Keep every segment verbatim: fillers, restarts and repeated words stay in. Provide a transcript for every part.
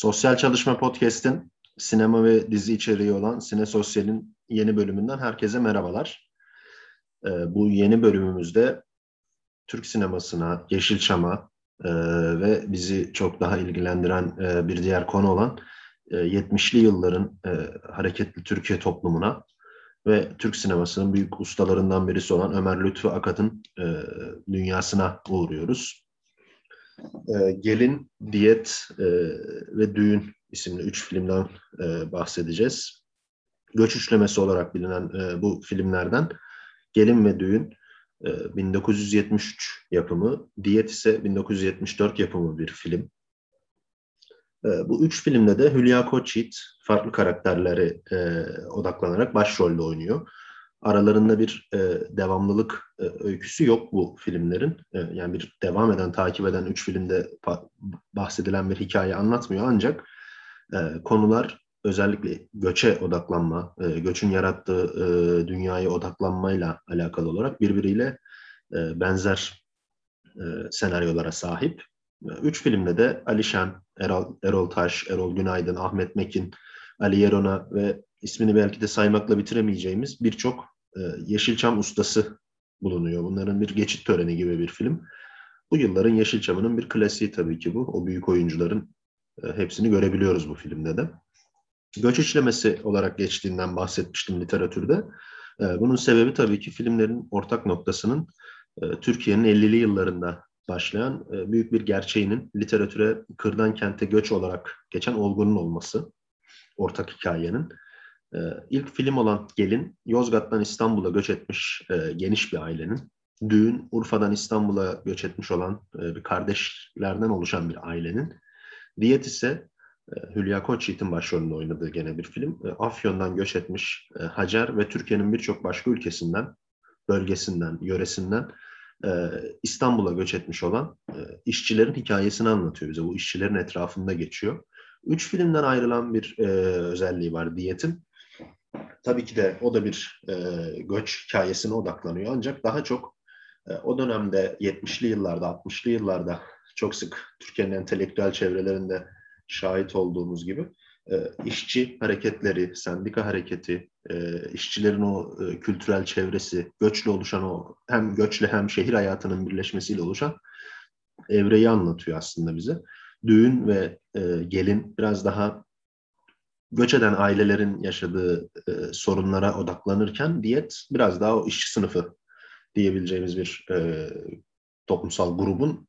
Sosyal Çalışma Podcast'in sinema ve dizi içeriği olan Sine Sosyal'in yeni bölümünden herkese merhabalar. Ee, bu yeni bölümümüzde Türk sinemasına, Yeşilçam'a e, ve bizi çok daha ilgilendiren e, bir diğer konu olan e, yetmişli yılların e, hareketli Türkiye toplumuna ve Türk sinemasının büyük ustalarından birisi olan Ömer Lütfi Akad'ın e, dünyasına uğruyoruz. E, Gelin, Diyet e, ve Düğün isimli üç filmden e, bahsedeceğiz. Göç üçlemesi olarak bilinen e, bu filmlerden Gelin ve Düğün e, bin dokuz yüz yetmiş üç yapımı, Diyet ise bin dokuz yüz yetmiş dört yapımı bir film. E, bu üç filmde de Hülya Koçyiğit farklı karakterlere e, odaklanarak başrolde oynuyor. Aralarında bir e, devamlılık e, öyküsü yok bu filmlerin. E, yani bir devam eden, takip eden üç filmde pa- bahsedilen bir hikaye anlatmıyor. Ancak e, konular özellikle göçe odaklanma, e, göçün yarattığı e, dünyaya odaklanmayla alakalı olarak birbiriyle e, benzer e, senaryolara sahip. E, üç filmde de Ali Şen, Erol, Erol Taş, Erol Günaydın, Ahmet Mekin, Ali Yerona ve ismini belki de saymakla bitiremeyeceğimiz birçok e, Yeşilçam ustası bulunuyor. Bunların bir geçit töreni gibi bir film. Bu yılların Yeşilçam'ının bir klasiği tabii ki bu. O büyük oyuncuların e, hepsini görebiliyoruz bu filmde de. Göç üçlemesi olarak geçtiğinden bahsetmiştim literatürde. E, bunun sebebi tabii ki filmlerin ortak noktasının e, Türkiye'nin ellili yıllarında başlayan e, büyük bir gerçeğinin literatüre kırdan kente göç olarak geçen olgunun olması. Ortak hikayenin. Ee, ilk film olan Gelin, Yozgat'tan İstanbul'a göç etmiş e, geniş bir ailenin. Düğün, Urfa'dan İstanbul'a göç etmiş olan e, bir kardeşlerden oluşan bir ailenin. Diyet ise e, Hülya Koçyiğit'in başrolünde oynadığı gene bir film. E, Afyon'dan göç etmiş e, Hacer ve Türkiye'nin birçok başka ülkesinden, bölgesinden, yöresinden e, İstanbul'a göç etmiş olan e, işçilerin hikayesini anlatıyor bize. Bu işçilerin etrafında geçiyor. Üç filmden ayrılan bir e, özelliği var Diyet'in. Tabii ki de o da bir e, göç hikayesine odaklanıyor. Ancak daha çok e, o dönemde yetmişli yıllarda, altmışlı yıllarda çok sık Türkiye'nin entelektüel çevrelerinde şahit olduğumuz gibi e, işçi hareketleri, sendika hareketi, e, işçilerin o e, kültürel çevresi, göçle oluşan o hem göçle hem şehir hayatının birleşmesiyle oluşan evreyi anlatıyor aslında bize. Düğün ve e, Gelin biraz daha göç eden ailelerin yaşadığı e, sorunlara odaklanırken Diyet biraz daha o işçi sınıfı diyebileceğimiz bir e, toplumsal grubun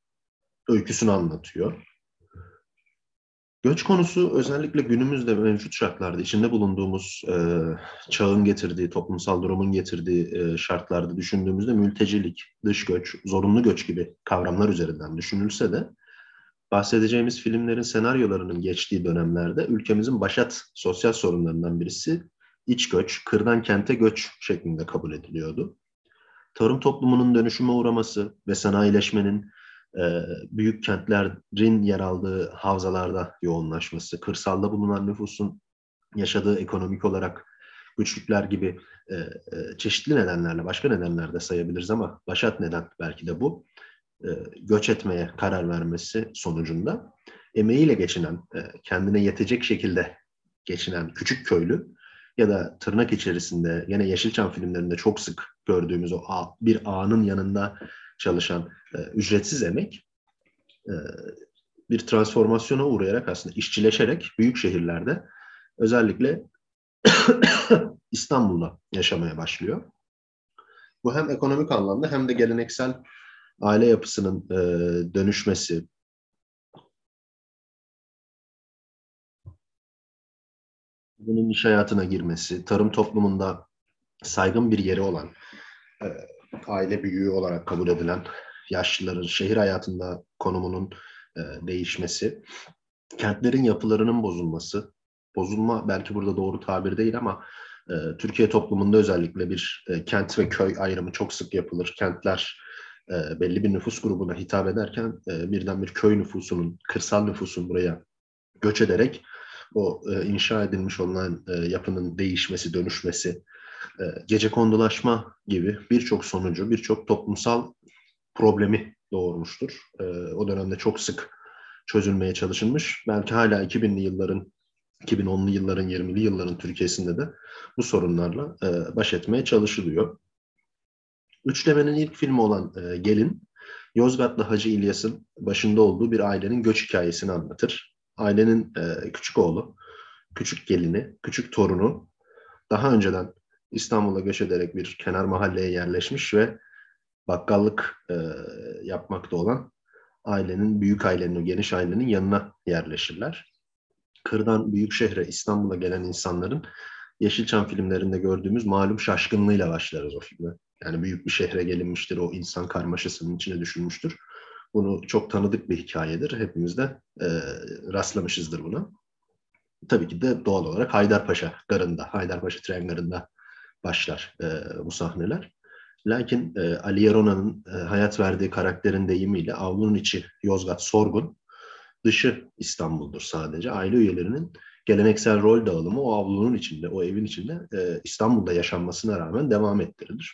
öyküsünü anlatıyor. Göç konusu özellikle günümüzde mevcut şartlarda, içinde bulunduğumuz e, çağın getirdiği, toplumsal durumun getirdiği e, şartlarda düşündüğümüzde mültecilik, dış göç, zorunlu göç gibi kavramlar üzerinden düşünülse de bahsedeceğimiz filmlerin senaryolarının geçtiği dönemlerde ülkemizin başat sosyal sorunlarından birisi iç göç, kırdan kente göç şeklinde kabul ediliyordu. Tarım toplumunun dönüşüme uğraması ve sanayileşmenin e, büyük kentlerin yer aldığı havzalarda yoğunlaşması, kırsalda bulunan nüfusun yaşadığı ekonomik olarak güçlükler gibi e, e, çeşitli nedenlerle, başka nedenler de sayabiliriz ama başat neden belki de bu. Göç etmeye karar vermesi sonucunda emeğiyle geçinen, kendine yetecek şekilde geçinen küçük köylü ya da tırnak içerisinde yine Yeşilçam filmlerinde çok sık gördüğümüz o bir ağanın yanında çalışan ücretsiz emek bir transformasyona uğrayarak aslında işçileşerek büyük şehirlerde özellikle İstanbul'da yaşamaya başlıyor. Bu hem ekonomik anlamda hem de geleneksel aile yapısının e, dönüşmesi, bunun iş hayatına girmesi, tarım toplumunda saygın bir yeri olan, e, aile büyüğü olarak kabul edilen yaşlıların şehir hayatında konumunun e, değişmesi, kentlerin yapılarının bozulması, bozulma belki burada doğru tabir değil ama e, Türkiye toplumunda özellikle bir e, kent ve köy ayrımı çok sık yapılır. Kentler E, belli bir nüfus grubuna hitap ederken e, birden bir köy nüfusunun, kırsal nüfusun buraya göç ederek o e, inşa edilmiş olan e, yapının değişmesi, dönüşmesi, e, gecekondulaşma gibi birçok sonucu, birçok toplumsal problemi doğurmuştur. E, o dönemde çok sık çözülmeye çalışılmış. Belki hala iki binli yılların, iki bin onlu yılların, yirmili yılların Türkiye'sinde de bu sorunlarla e, baş etmeye çalışılıyor. Üçlemenin ilk filmi olan e, Gelin, Yozgatlı Hacı İlyas'ın başında olduğu bir ailenin göç hikayesini anlatır. Ailenin e, küçük oğlu, küçük gelini, küçük torunu daha önceden İstanbul'a göç ederek bir kenar mahalleye yerleşmiş ve bakkallık e, yapmakta olan ailenin, büyük ailenin, geniş ailenin yanına yerleşirler. Kırdan büyük şehre, İstanbul'a gelen insanların Yeşilçam filmlerinde gördüğümüz malum şaşkınlığıyla başlarız o filme. Yani büyük bir şehre gelinmiştir, o insan karmaşasının içine düşülmüştür. Bunu çok tanıdık bir hikayedir. Hepimiz de e, rastlamışızdır buna. Tabii ki de doğal olarak Haydarpaşa garında, Haydarpaşa tren garında başlar e, bu sahneler. Lakin e, Ali Yerona'nın e, hayat verdiği karakterin deyimiyle avlunun içi Yozgat sorgun, dışı İstanbul'dur sadece. Aile üyelerinin geleneksel rol dağılımı o avlunun içinde, o evin içinde e, İstanbul'da yaşanmasına rağmen devam ettirilir.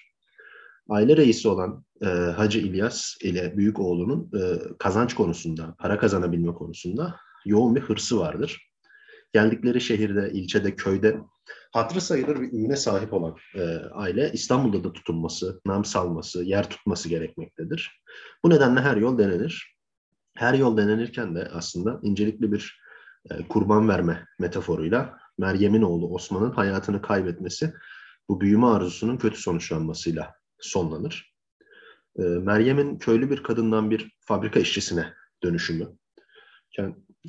Aile reisi olan e, Hacı İlyas ile büyük oğlunun e, kazanç konusunda, para kazanabilme konusunda yoğun bir hırsı vardır. Geldikleri şehirde, ilçede, köyde hatırı sayılır bir ününe sahip olan e, aile İstanbul'da da tutunması, nam salması, yer tutması gerekmektedir. Bu nedenle her yol denenir. Her yol denenirken de aslında incelikli bir e, kurban verme metaforuyla Meryem'in oğlu Osman'ın hayatını kaybetmesi bu büyüme arzusunun kötü sonuçlanmasıyla sonlanır. E, Meryem'in köylü bir kadından bir fabrika işçisine dönüşümü,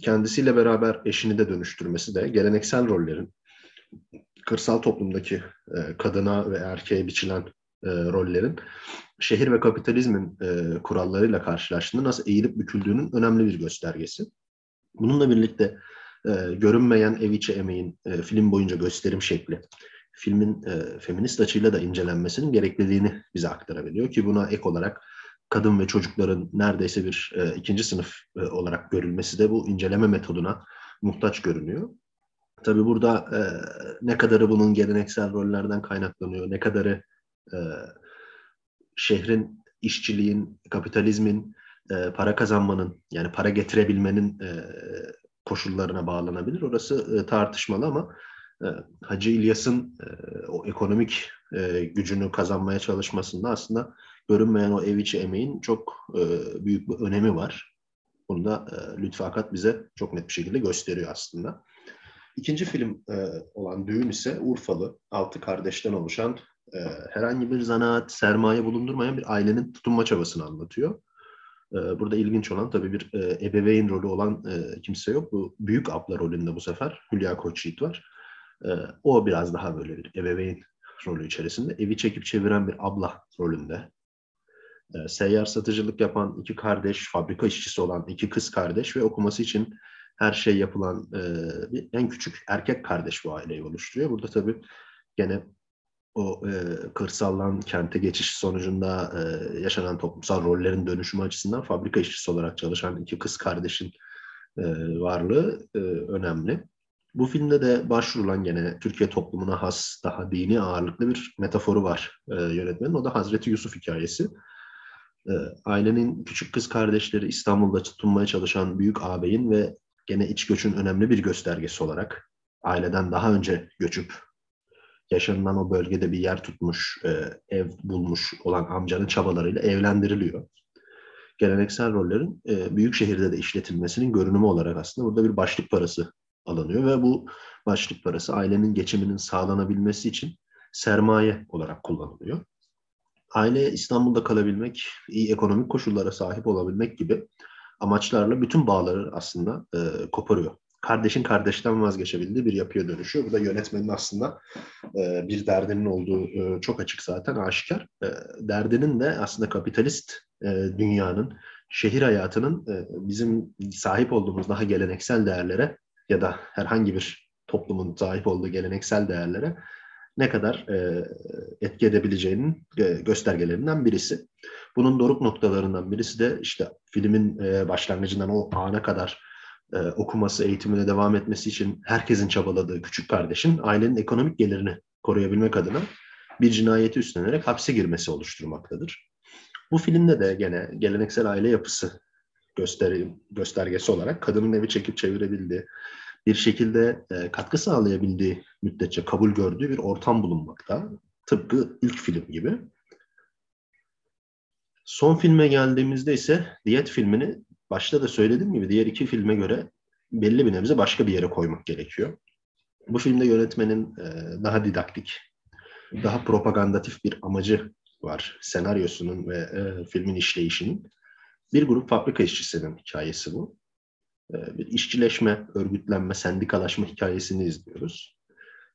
kendisiyle beraber eşini de dönüştürmesi de geleneksel rollerin, kırsal toplumdaki e, kadına ve erkeğe biçilen e, rollerin şehir ve kapitalizmin e, kurallarıyla karşılaştığında nasıl eğilip büküldüğünün önemli bir göstergesi. Bununla birlikte e, görünmeyen ev içi emeğin e, film boyunca gösterim şekli, filmin e, feminist açıyla da incelenmesinin gerekliliğini bize aktarabiliyor ki buna ek olarak kadın ve çocukların neredeyse bir e, ikinci sınıf e, olarak görülmesi de bu inceleme metoduna muhtaç görünüyor. Tabii burada e, ne kadarı bunun geleneksel rollerden kaynaklanıyor, ne kadarı e, şehrin, işçiliğin, kapitalizmin, e, para kazanmanın, yani para getirebilmenin e, koşullarına bağlanabilir. Orası e, tartışmalı ama e, Hacı İlyas'ın e, o ekonomik e, gücünü kazanmaya çalışmasında aslında görünmeyen o ev içi emeğin çok e, büyük bir önemi var. Bunu da e, Lütfi Akad bize çok net bir şekilde gösteriyor aslında. İkinci film e, olan Düğün ise Urfalı, altı kardeşten oluşan, e, herhangi bir zanaat, sermaye bulundurmayan bir ailenin tutunma çabasını anlatıyor. E, burada ilginç olan tabii bir e, ebeveyn rolü olan e, kimse yok. Bu büyük abla rolünde bu sefer Hülya Koçyiğit var. E, o biraz daha böyle bir ebeveyn rolü içerisinde. Evi çekip çeviren bir abla rolünde. E, seyyar satıcılık yapan iki kardeş, fabrika işçisi olan iki kız kardeş ve okuması için her şey yapılan e, en küçük erkek kardeş bu aileyi oluşturuyor. Burada tabii gene o e, kırsaldan kente geçiş sonucunda e, yaşanan toplumsal rollerin dönüşümü açısından fabrika işçisi olarak çalışan iki kız kardeşin e, varlığı e, önemli. Bu filmde de başvurulan gene Türkiye toplumuna has daha dini ağırlıklı bir metaforu var e, yönetmenin. O da Hazreti Yusuf hikayesi. E, ailenin küçük kız kardeşleri İstanbul'da tutunmaya çalışan büyük ağabeyin ve gene iç göçün önemli bir göstergesi olarak aileden daha önce göçüp yaşanılan o bölgede bir yer tutmuş, ev bulmuş olan amcanın çabalarıyla evlendiriliyor. Geleneksel rollerin büyük şehirde de işletilmesinin görünümü olarak aslında burada bir başlık parası alınıyor ve bu başlık parası ailenin geçiminin sağlanabilmesi için sermaye olarak kullanılıyor. Aile İstanbul'da kalabilmek, iyi ekonomik koşullara sahip olabilmek gibi amaçlarla bütün bağları aslında e, koparıyor. Kardeşin kardeşten vazgeçebildiği bir yapıya dönüşüyor. Bu da yönetmenin aslında e, bir derdinin olduğu e, çok açık zaten, aşikar. E, derdinin de aslında kapitalist e, dünyanın, şehir hayatının e, bizim sahip olduğumuz daha geleneksel değerlere ya da herhangi bir toplumun sahip olduğu geleneksel değerlere ne kadar e, etki edebileceğinin e, göstergelerinden birisi. Bunun doruk noktalarından birisi de işte filmin e, başlangıcından o ana kadar e, okuması, eğitimine devam etmesi için herkesin çabaladığı küçük kardeşin ailenin ekonomik gelirini koruyabilmek adına bir cinayeti üstlenerek hapse girmesi oluşturmaktadır. Bu filmde de gene geleneksel aile yapısı gösteri, göstergesi olarak kadının evi çekip çevirebildiği, bir şekilde e, katkı sağlayabildiği müddetçe kabul gördüğü bir ortam bulunmakta. Tıpkı ilk film gibi. Son filme geldiğimizde ise diyet filmini başta da söylediğim gibi diğer iki filme göre belli bir nebze başka bir yere koymak gerekiyor. Bu filmde yönetmenin daha didaktik, daha propagandatif bir amacı var. Senaryosunun ve filmin işleyişinin. Bir grup fabrika işçisinin hikayesi bu. Bir işçileşme, örgütlenme, sendikalaşma hikayesini izliyoruz.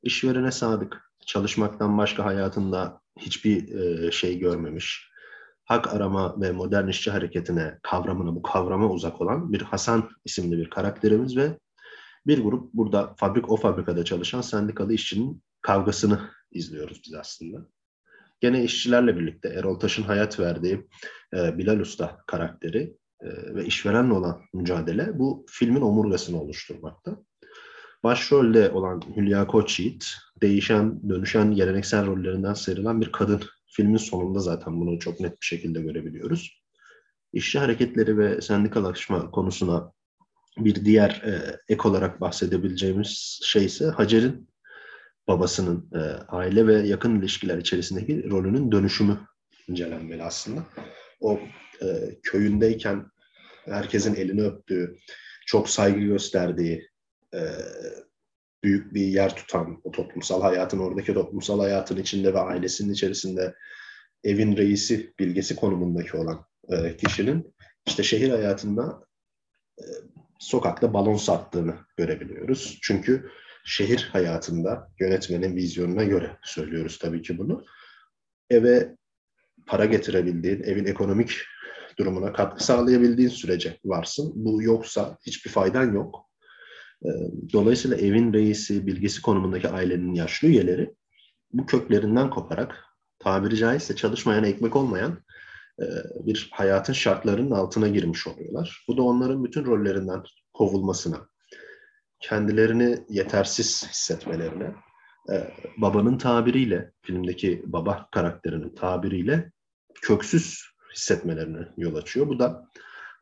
İşverene sadık, çalışmaktan başka hayatında hiçbir şey görmemiş, hak arama ve modern işçi hareketine kavramına, bu kavrama uzak olan bir Hasan isimli bir karakterimiz ve bir grup burada fabrik o fabrikada çalışan sendikalı işçinin kavgasını izliyoruz biz aslında. Gene işçilerle birlikte Erol Taş'ın hayat verdiği e, Bilal Usta karakteri e, ve işverenle olan mücadele bu filmin omurgasını oluşturmakta. Başrolde olan Hülya Koçyiğit, değişen, dönüşen geleneksel rollerinden sıyrılan bir kadın. Filmin sonunda zaten bunu çok net bir şekilde görebiliyoruz. İşçi hareketleri ve sendikalaşma konusuna bir diğer e, ek olarak bahsedebileceğimiz şey ise Hacer'in babasının e, aile ve yakın ilişkiler içerisindeki rolünün dönüşümü incelenmeli aslında. O e, köyündeyken herkesin elini öptüğü, çok saygı gösterdiği, e, büyük bir yer tutan o toplumsal hayatın, oradaki toplumsal hayatın içinde ve ailesinin içerisinde evin reisi, bilgesi konumundaki olan e, kişinin işte şehir hayatında e, sokakta balon sattığını görebiliyoruz. Çünkü şehir hayatında yönetmenin vizyonuna göre söylüyoruz tabii ki bunu. Eve para getirebildiğin, evin ekonomik durumuna katkı sağlayabildiğin sürece varsın. Bu yoksa hiçbir faydan yok. Dolayısıyla evin reisi, bilgesi konumundaki ailenin yaşlı üyeleri bu köklerinden koparak, tabiri caizse çalışmayan, ekmek olmayan bir hayatın şartlarının altına girmiş oluyorlar. Bu da onların bütün rollerinden kovulmasına, kendilerini yetersiz hissetmelerine, babanın tabiriyle, filmdeki baba karakterinin tabiriyle köksüz hissetmelerine yol açıyor. Bu da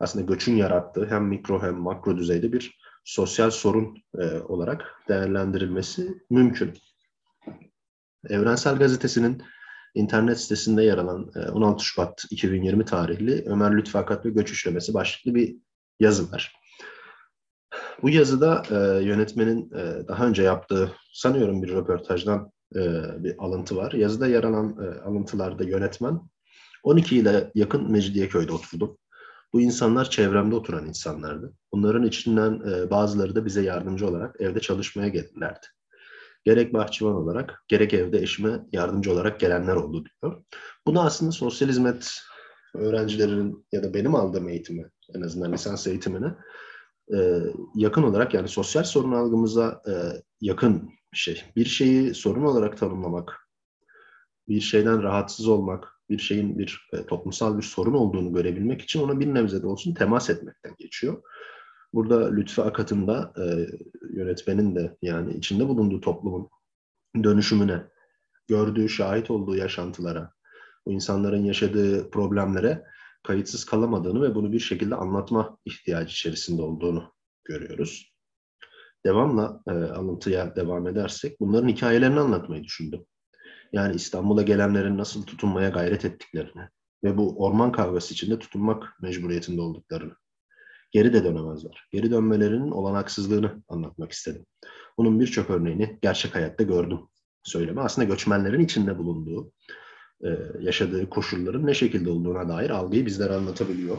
aslında göçün yarattığı hem mikro hem makro düzeyde bir sosyal sorun e, olarak değerlendirilmesi mümkün. Evrensel Gazetesi'nin internet sitesinde yer alan e, on altı Şubat iki bin yirmi tarihli Ömer Lütfi Akad ve Göç İşlemesi başlıklı bir yazı var. Bu yazıda e, yönetmenin e, daha önce yaptığı sanıyorum bir röportajdan e, bir alıntı var. Yazıda yer alan e, alıntılarda yönetmen on iki ile yakın Mecidiyeköy'de oturdum. Bu insanlar çevremde oturan insanlardı. Bunların içinden bazıları da bize yardımcı olarak evde çalışmaya gelirlerdi. Gerek bahçıvan olarak, gerek evde eşime yardımcı olarak gelenler oldu diyor. Bu da aslında sosyal hizmet öğrencilerinin ya da benim aldığım eğitimi, en azından lisans eğitimine yakın olarak, yani sosyal sorun algımıza yakın bir şey. Bir şeyi sorun olarak tanımlamak, bir şeyden rahatsız olmak, bir şeyin bir toplumsal bir sorun olduğunu görebilmek için ona bir nebze de olsun temas etmekten geçiyor. Burada Lütfi Akad'ın da e, yönetmenin de yani içinde bulunduğu toplumun dönüşümüne, gördüğü, şahit olduğu yaşantılara, bu insanların yaşadığı problemlere kayıtsız kalamadığını ve bunu bir şekilde anlatma ihtiyacı içerisinde olduğunu görüyoruz. Devamla e, alıntıya devam edersek bunların hikayelerini anlatmayı düşündüm. Yani İstanbul'a gelenlerin nasıl tutunmaya gayret ettiklerini ve bu orman kavgası içinde tutunmak mecburiyetinde olduklarını, geri de dönemezler, geri dönmelerinin olanaksızlığını anlatmak istedim. Bunun birçok örneğini gerçek hayatta gördüm söyleme. Aslında göçmenlerin içinde bulunduğu, yaşadığı koşulların ne şekilde olduğuna dair algıyı bizlere anlatabiliyor.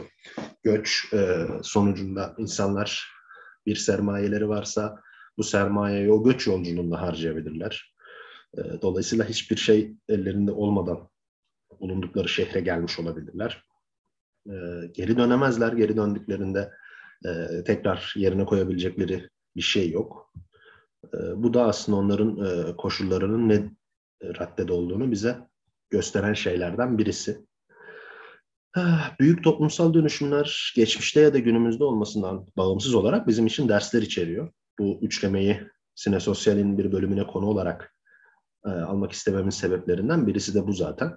Göç sonucunda insanlar bir sermayeleri varsa bu sermayeyi o göç yolculuğunda harcayabilirler. Dolayısıyla hiçbir şey ellerinde olmadan bulundukları şehre gelmiş olabilirler. Geri dönemezler. Geri döndüklerinde tekrar yerine koyabilecekleri bir şey yok. Bu da aslında onların koşullarının ne raddede olduğunu bize gösteren şeylerden birisi. Büyük toplumsal dönüşümler geçmişte ya da günümüzde olmasından bağımsız olarak bizim için dersler içeriyor. Bu üçlemeyi Sinesosyal'in bir bölümüne konu olarak almak istememin sebeplerinden birisi de bu zaten.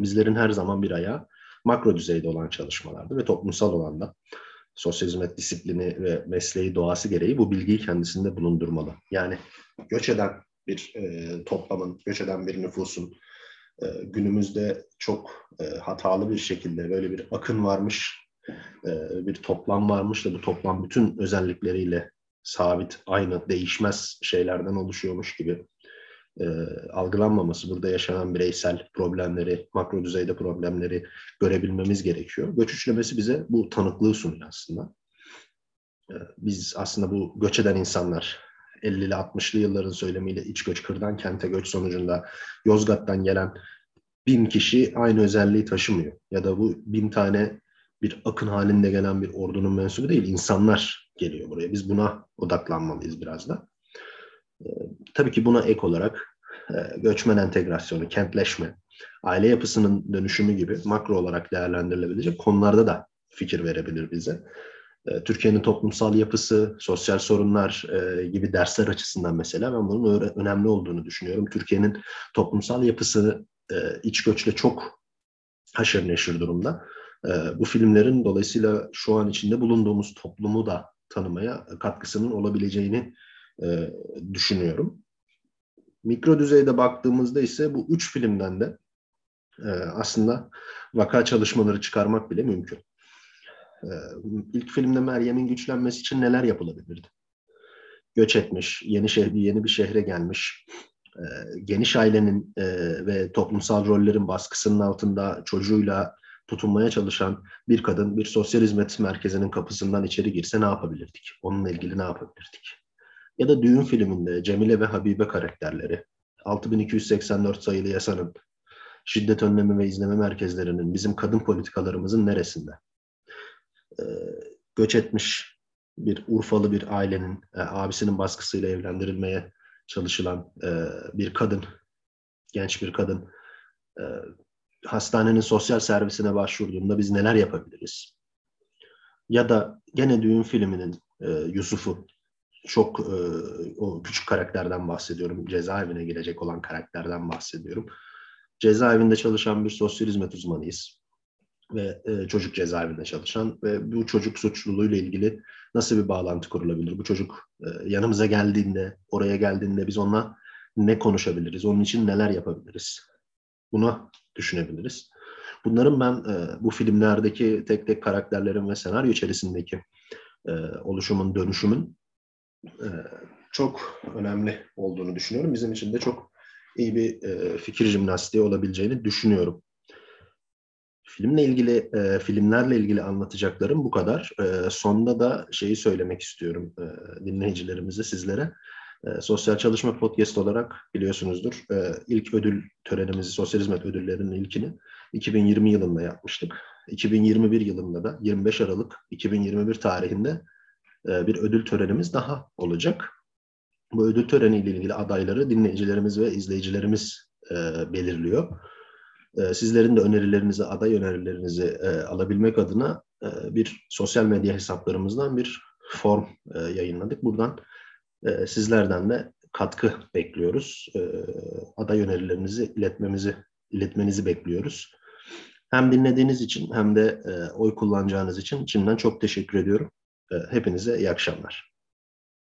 Bizlerin her zaman bir ayağı makro düzeyde olan çalışmalarda ve toplumsal olanda sosyal hizmet disiplini ve mesleği doğası gereği bu bilgiyi kendisinde bulundurmalı. Yani göç eden bir e, toplamın, göç eden bir nüfusun e, günümüzde çok e, hatalı bir şekilde böyle bir akın varmış, e, bir toplam varmış da bu toplam bütün özellikleriyle sabit, aynı, değişmez şeylerden oluşuyormuş gibi e, algılanmaması, burada yaşanan bireysel problemleri, makro düzeyde problemleri görebilmemiz gerekiyor. Göç üçlemesi bize bu tanıklığı sunuyor aslında. E, biz aslında bu göç eden insanlar, ellili altmışlı yılların söylemiyle iç göç, kırdan kente göç sonucunda Yozgat'tan gelen bin kişi aynı özelliği taşımıyor. Ya da bu bin tane bir akın halinde gelen bir ordunun mensubu değil, insanlar geliyor buraya. Biz buna odaklanmalıyız biraz da. Ee, tabii ki buna ek olarak e, göçmen entegrasyonu, kentleşme, aile yapısının dönüşümü gibi makro olarak değerlendirilebilecek konularda da fikir verebilir bize. Türkiye'nin toplumsal yapısı, sosyal sorunlar e, gibi dersler açısından mesela ben bunun öyle önemli olduğunu düşünüyorum. Türkiye'nin toplumsal yapısı e, iç göçle çok haşır neşir durumda. E, bu filmlerin dolayısıyla şu an içinde bulunduğumuz toplumu da tanımaya katkısının olabileceğini e, düşünüyorum. Mikro düzeyde baktığımızda ise bu üç filmden de e, aslında vaka çalışmaları çıkarmak bile mümkün. İlk filmde Meryem'in güçlenmesi için neler yapılabilirdi? Göç etmiş, yeni şehri, yeni bir şehre gelmiş, geniş ailenin ve toplumsal rollerin baskısının altında çocuğuyla tutunmaya çalışan bir kadın bir sosyal hizmet merkezinin kapısından içeri girse ne yapabilirdik? Onunla ilgili ne yapabilirdik? Ya da düğün filminde Cemile ve Habibe karakterleri, altı bin iki yüz seksen dört sayılı yasanın, şiddet önleme ve izleme merkezlerinin bizim kadın politikalarımızın neresinde? Göç etmiş bir Urfalı bir ailenin abisinin baskısıyla evlendirilmeye çalışılan bir kadın, genç bir kadın hastanenin sosyal servisine başvurduğunda biz neler yapabiliriz? Ya da gene düğün filminin Yusuf'u, çok o küçük karakterden bahsediyorum, cezaevine girecek olan karakterden bahsediyorum. Cezaevinde çalışan bir sosyal hizmet uzmanıyız ve çocuk cezaevinde çalışan ve bu çocuk suçluluğuyla ilgili nasıl bir bağlantı kurulabilir? Bu çocuk yanımıza geldiğinde, oraya geldiğinde biz onunla ne konuşabiliriz? Onun için neler yapabiliriz? Bunu düşünebiliriz. Bunların ben bu filmlerdeki tek tek karakterlerin ve senaryo içerisindeki oluşumun, dönüşümün çok önemli olduğunu düşünüyorum. Bizim için de çok iyi bir fikir jimnastiği olabileceğini düşünüyorum. Filmle ilgili, e, filmlerle ilgili anlatacaklarım bu kadar. E, sonda da şeyi söylemek istiyorum e, dinleyicilerimize, sizlere. E, Sosyal Çalışma Podcast olarak biliyorsunuzdur. E, ilk ödül törenimizi, sosyal hizmet ödüllerinin ilkini iki bin yirmi yılında yapmıştık. iki bin yirmi bir yılında da yirmi beş Aralık iki bin yirmi bir tarihinde e, bir ödül törenimiz daha olacak. Bu ödül töreniyle ilgili adayları dinleyicilerimiz ve izleyicilerimiz e, belirliyor. Sizlerin de önerilerinizi, aday önerilerinizi e, alabilmek adına e, bir sosyal medya hesaplarımızdan bir form e, yayınladık. Buradan e, sizlerden de katkı bekliyoruz. E, aday önerilerinizi iletmemizi, iletmenizi bekliyoruz. Hem dinlediğiniz için hem de e, oy kullanacağınız için içimden çok teşekkür ediyorum. E, hepinize iyi akşamlar.